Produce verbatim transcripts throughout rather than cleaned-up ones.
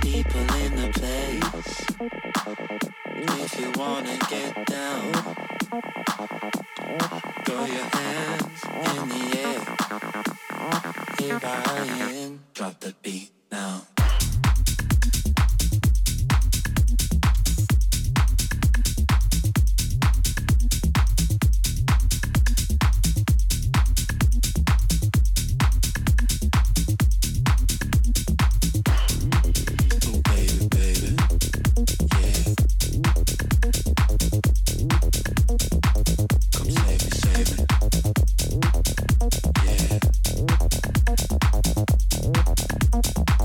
People in the place. If you wanna get down, throw your hands in the air. Here I am. Drop the beat now. Thank you.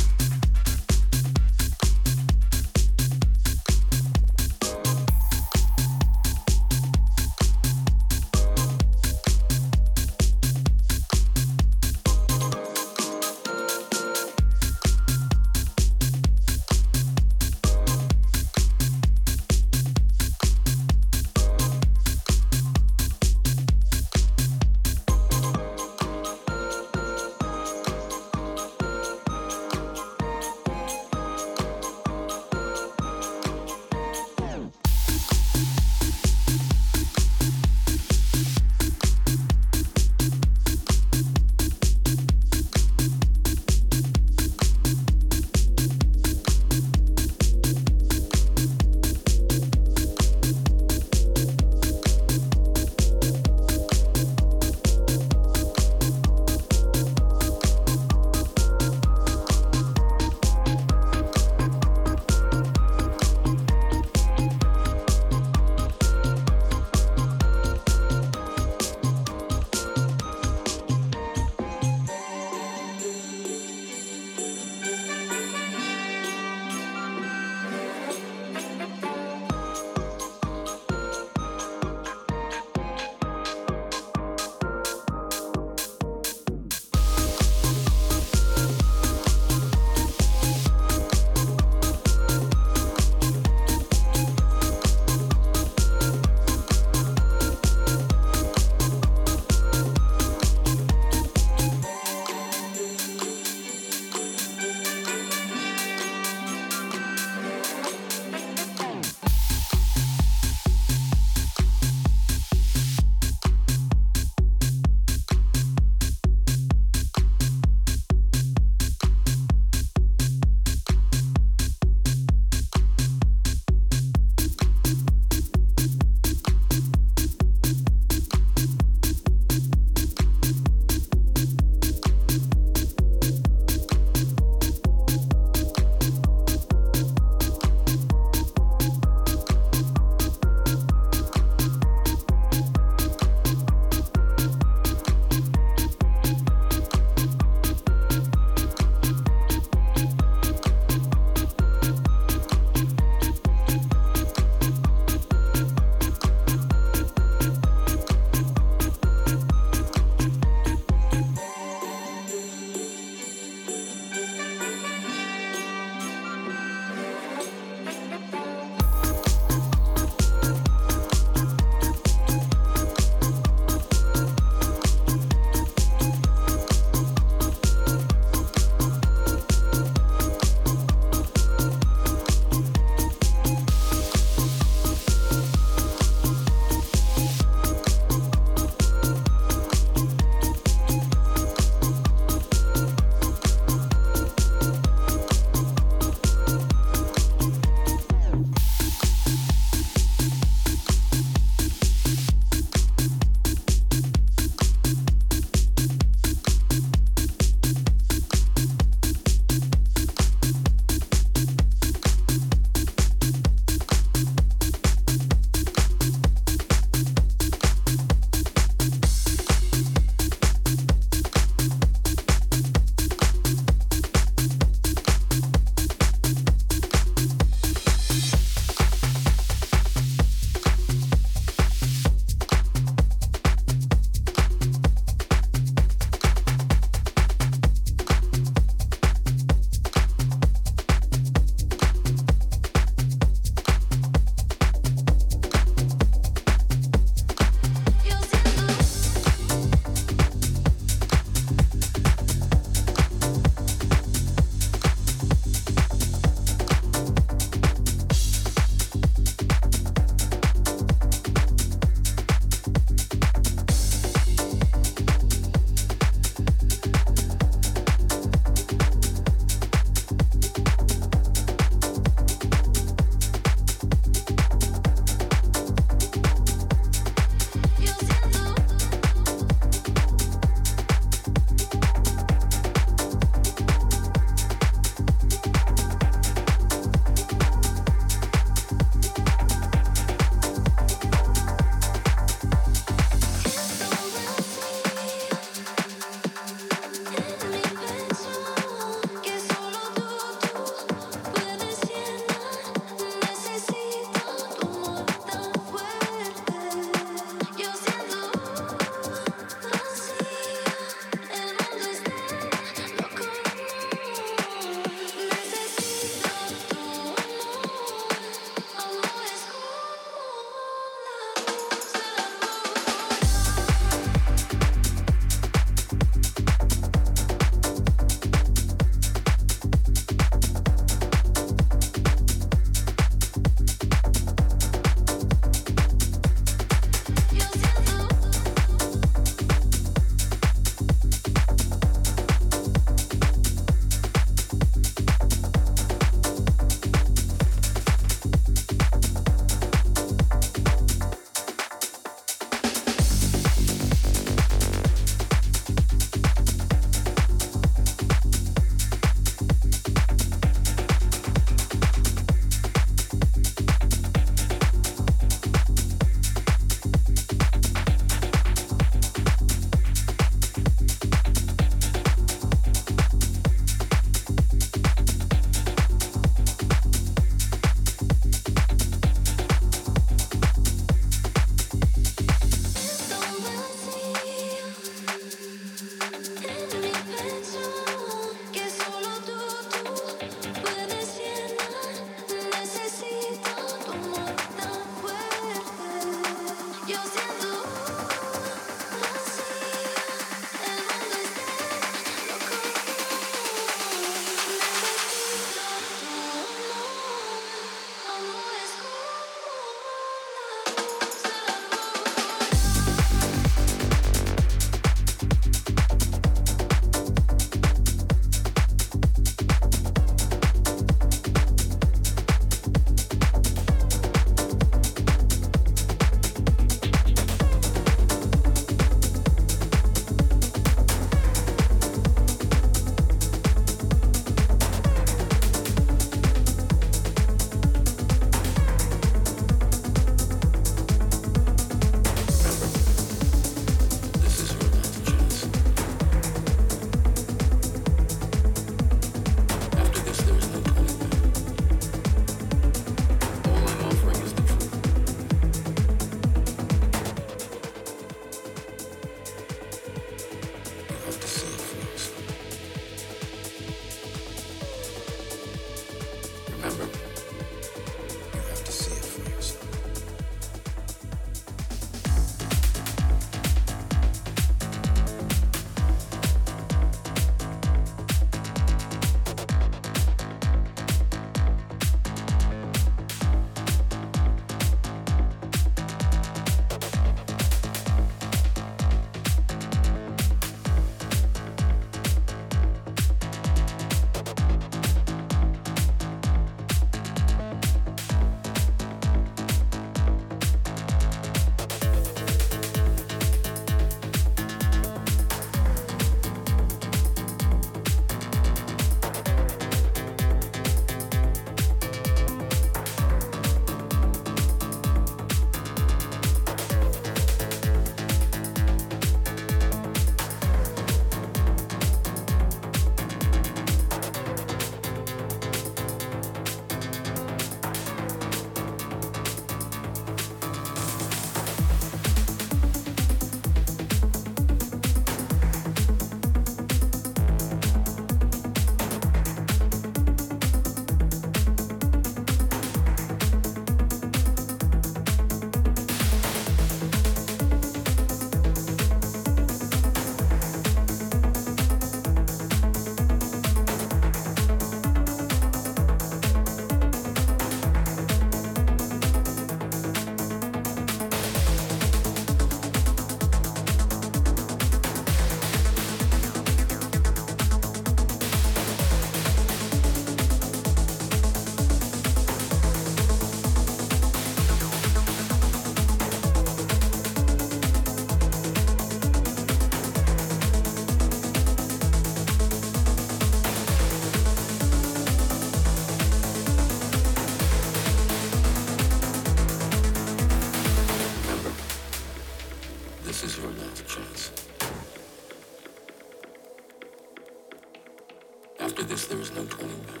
After this, there is no turning back.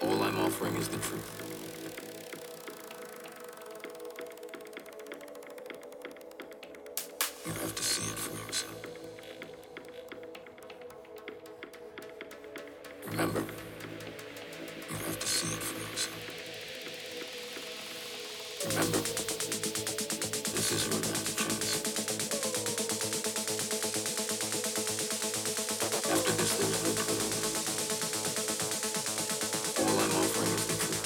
All I'm offering is the truth. You have to see it for yourself. Remember, you have to see it for yourself. Remember, this is your last chance. After this, there is no turning back. All I'm offering is the truth.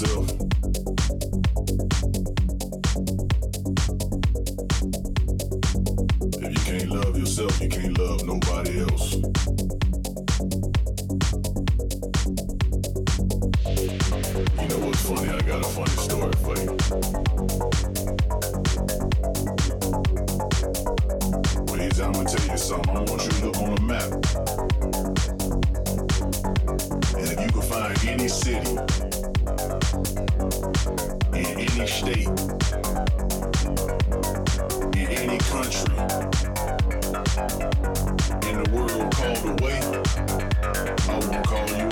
myself. If you can't love yourself, you can't love nobody else. You know what's funny? I got a funny story for you. Please, I'm gonna tell you something. I want you to look on the map, and if you can find any city in any state in any country in the world called away, I won't call you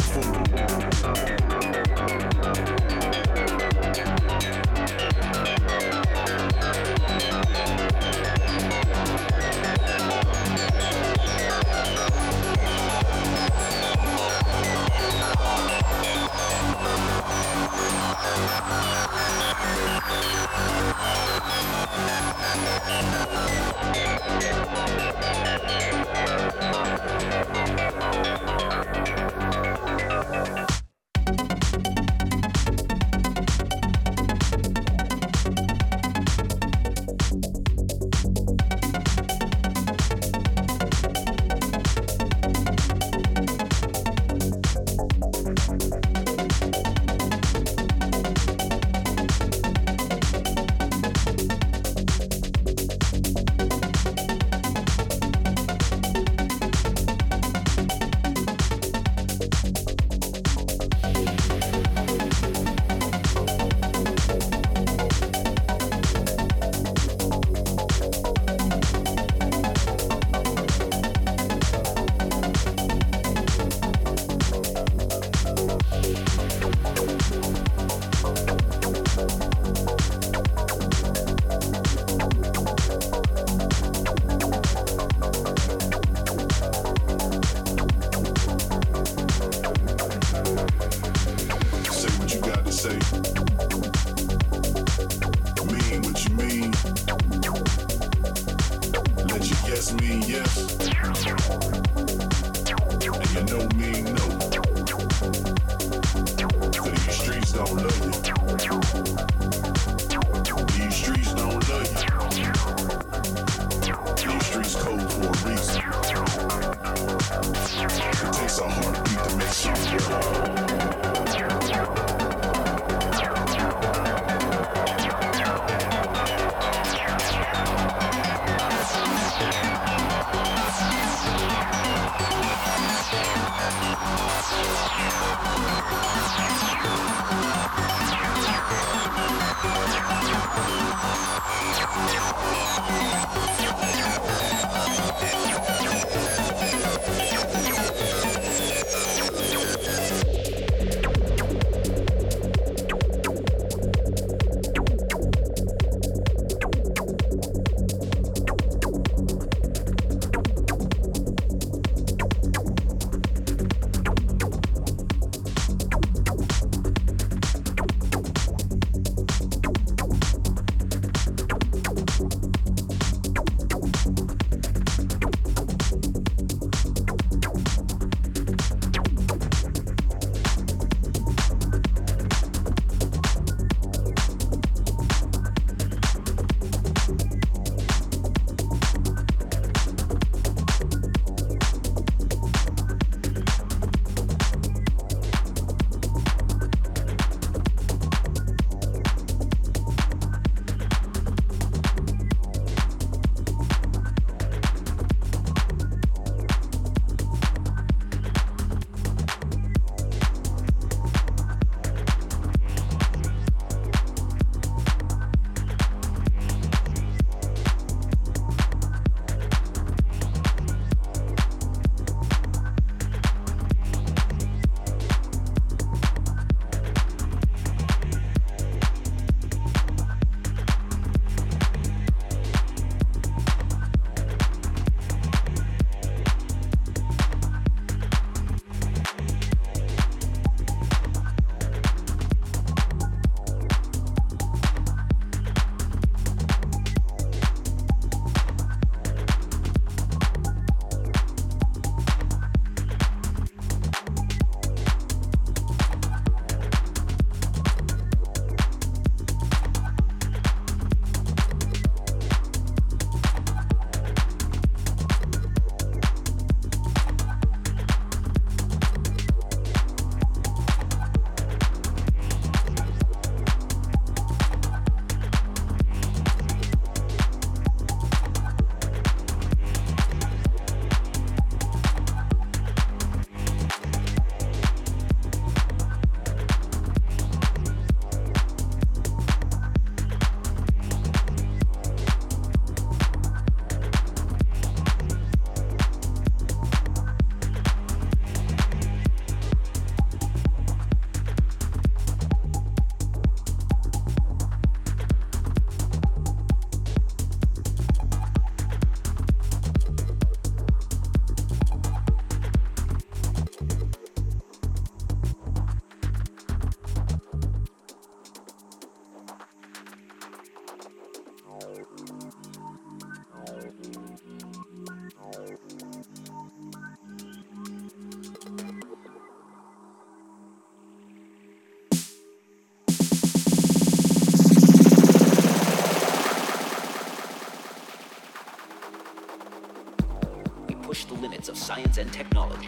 science and technology.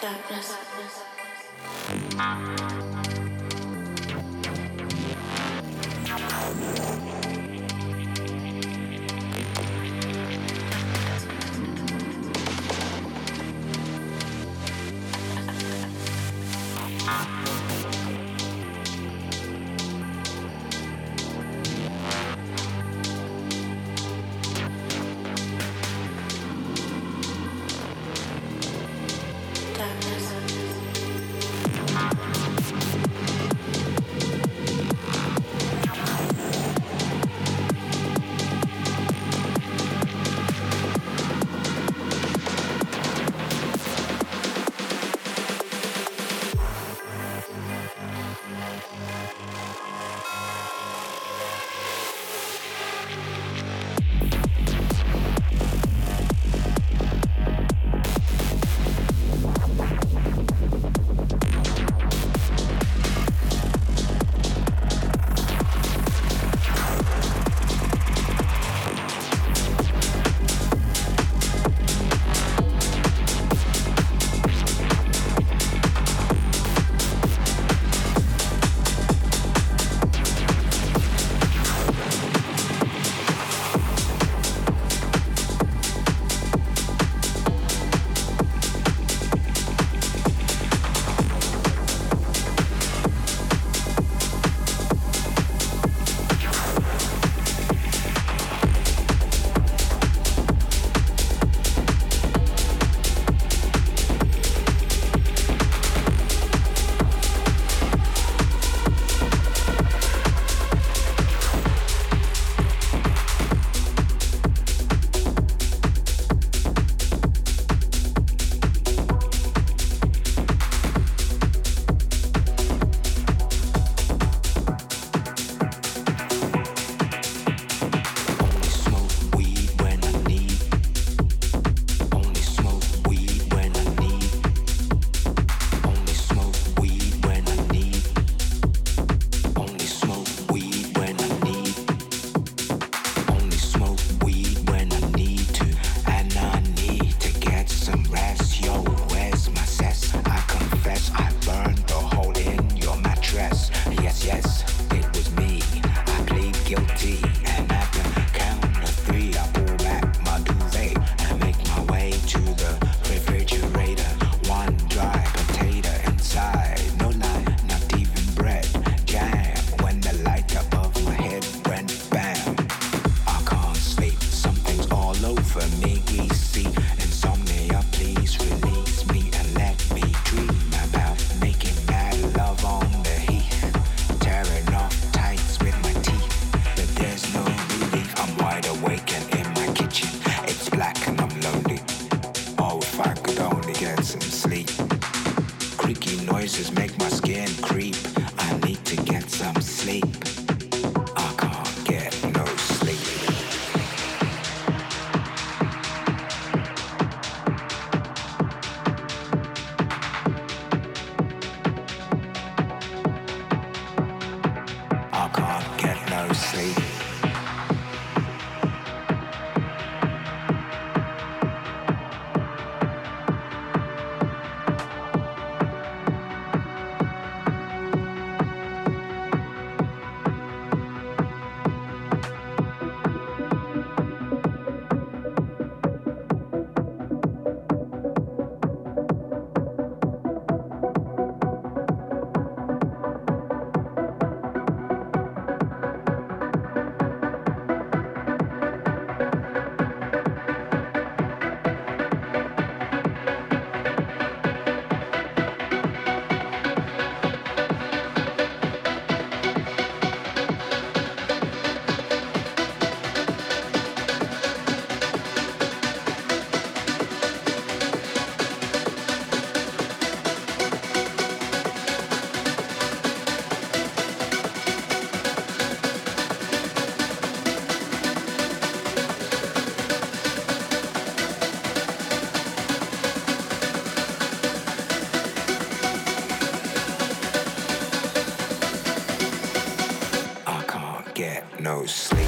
Darkness. no sleep.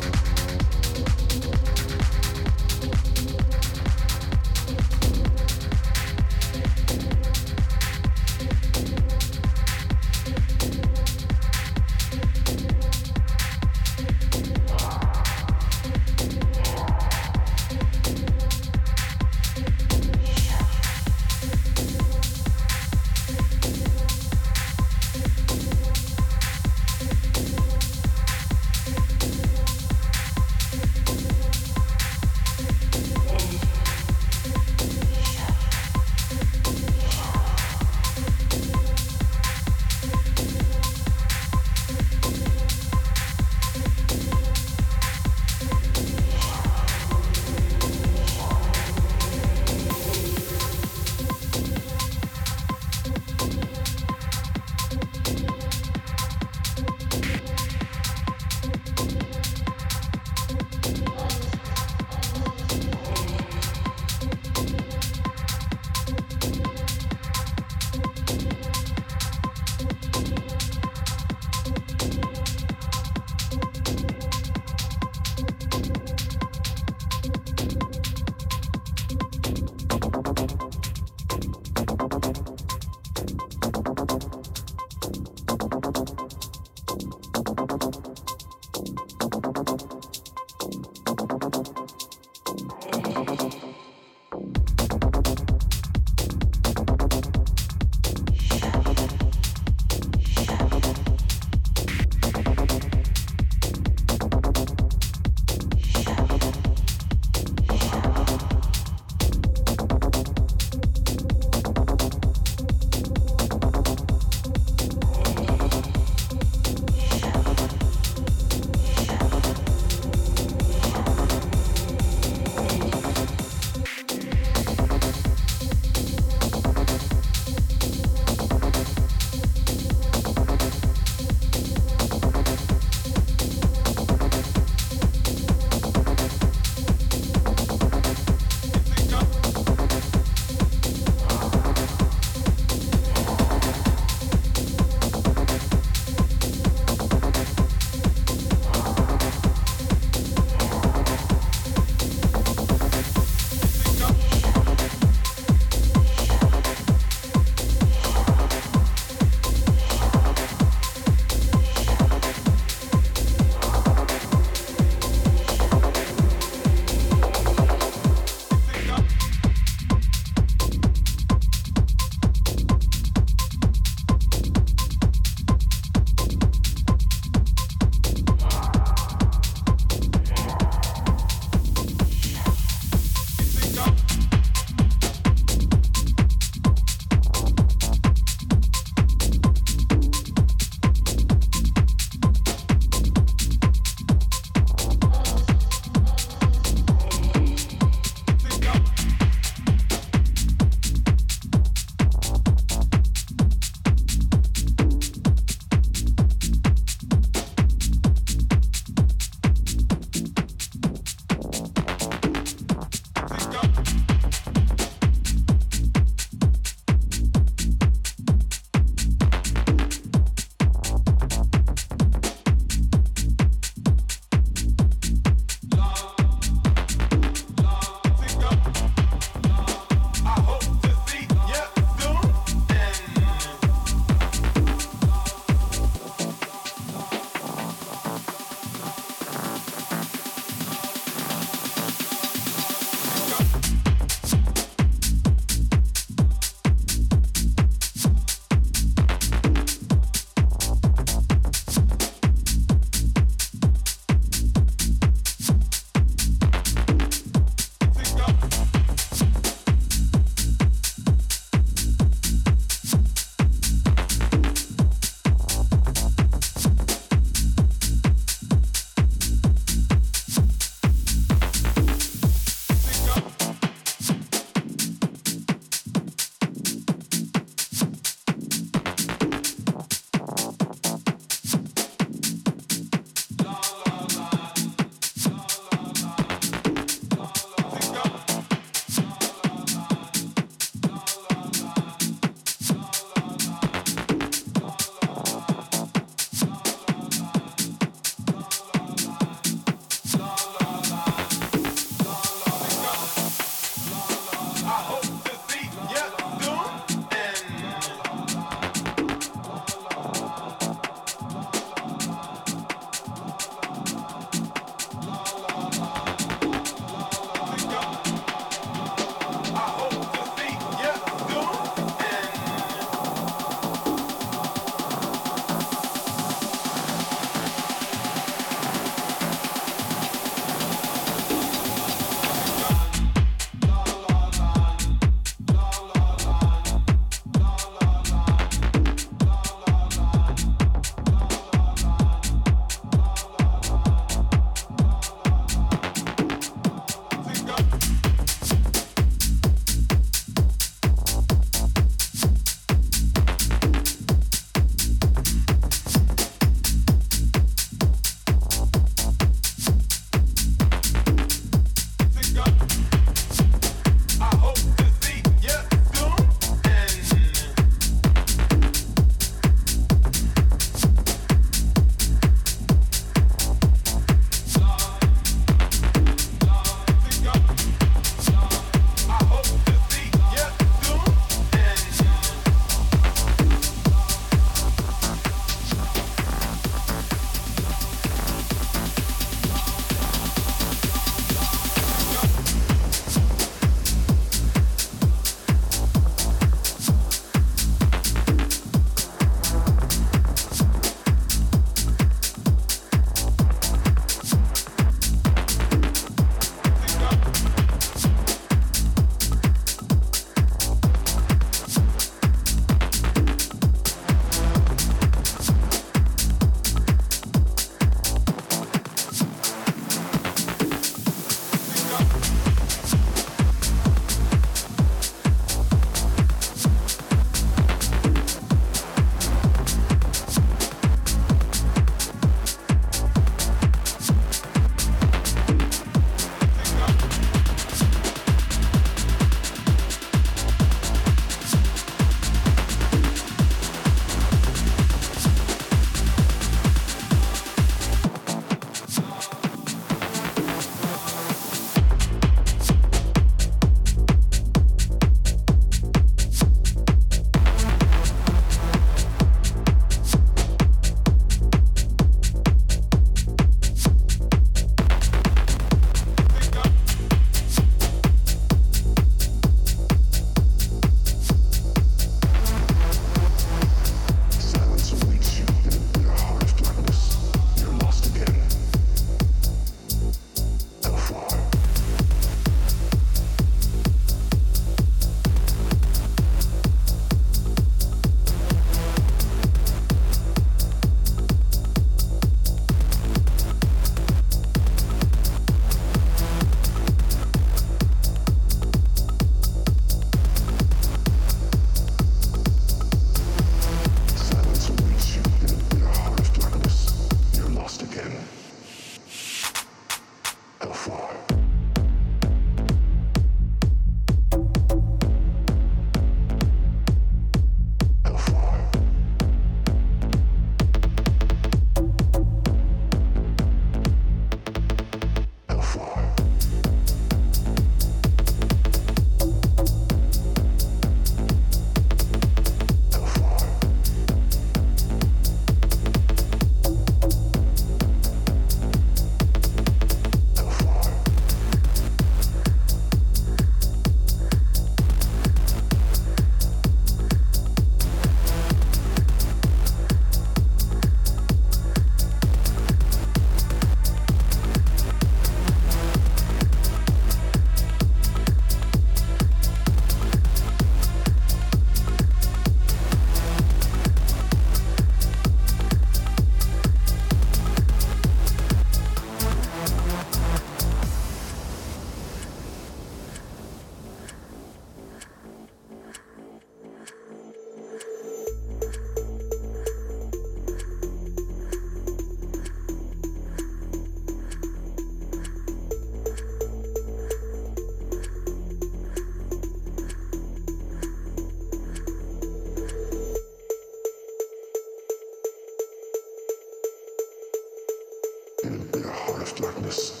of darkness.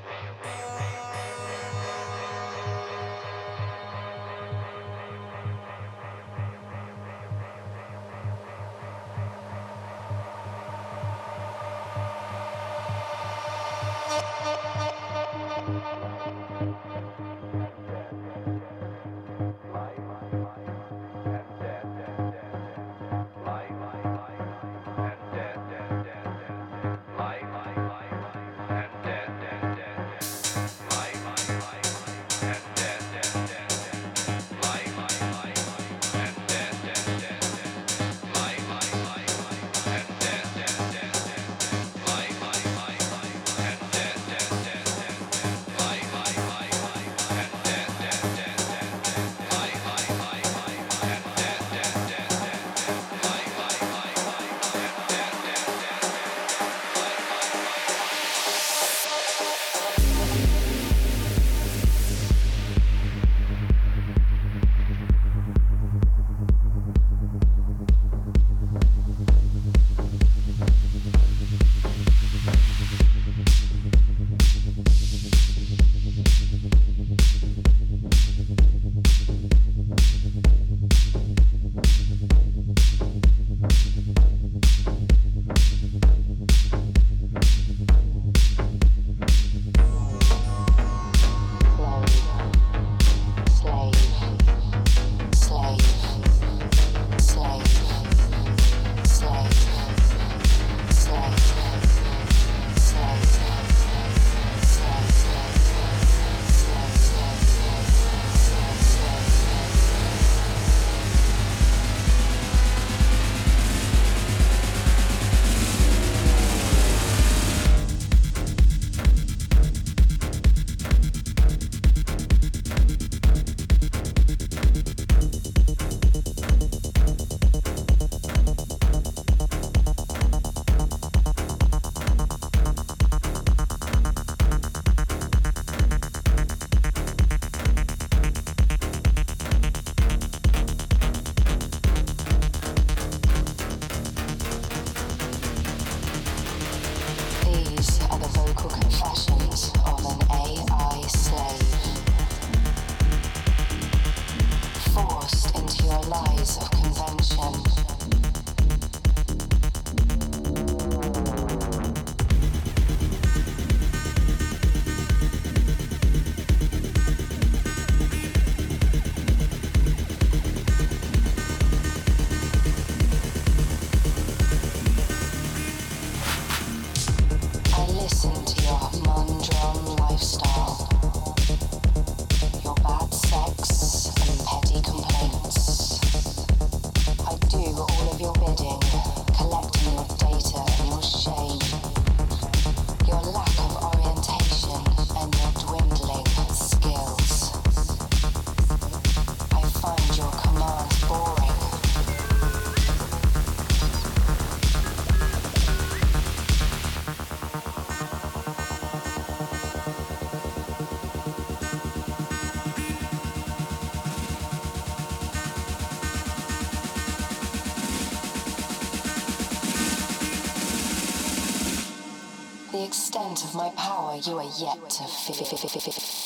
The extent of my power you are yet to feel.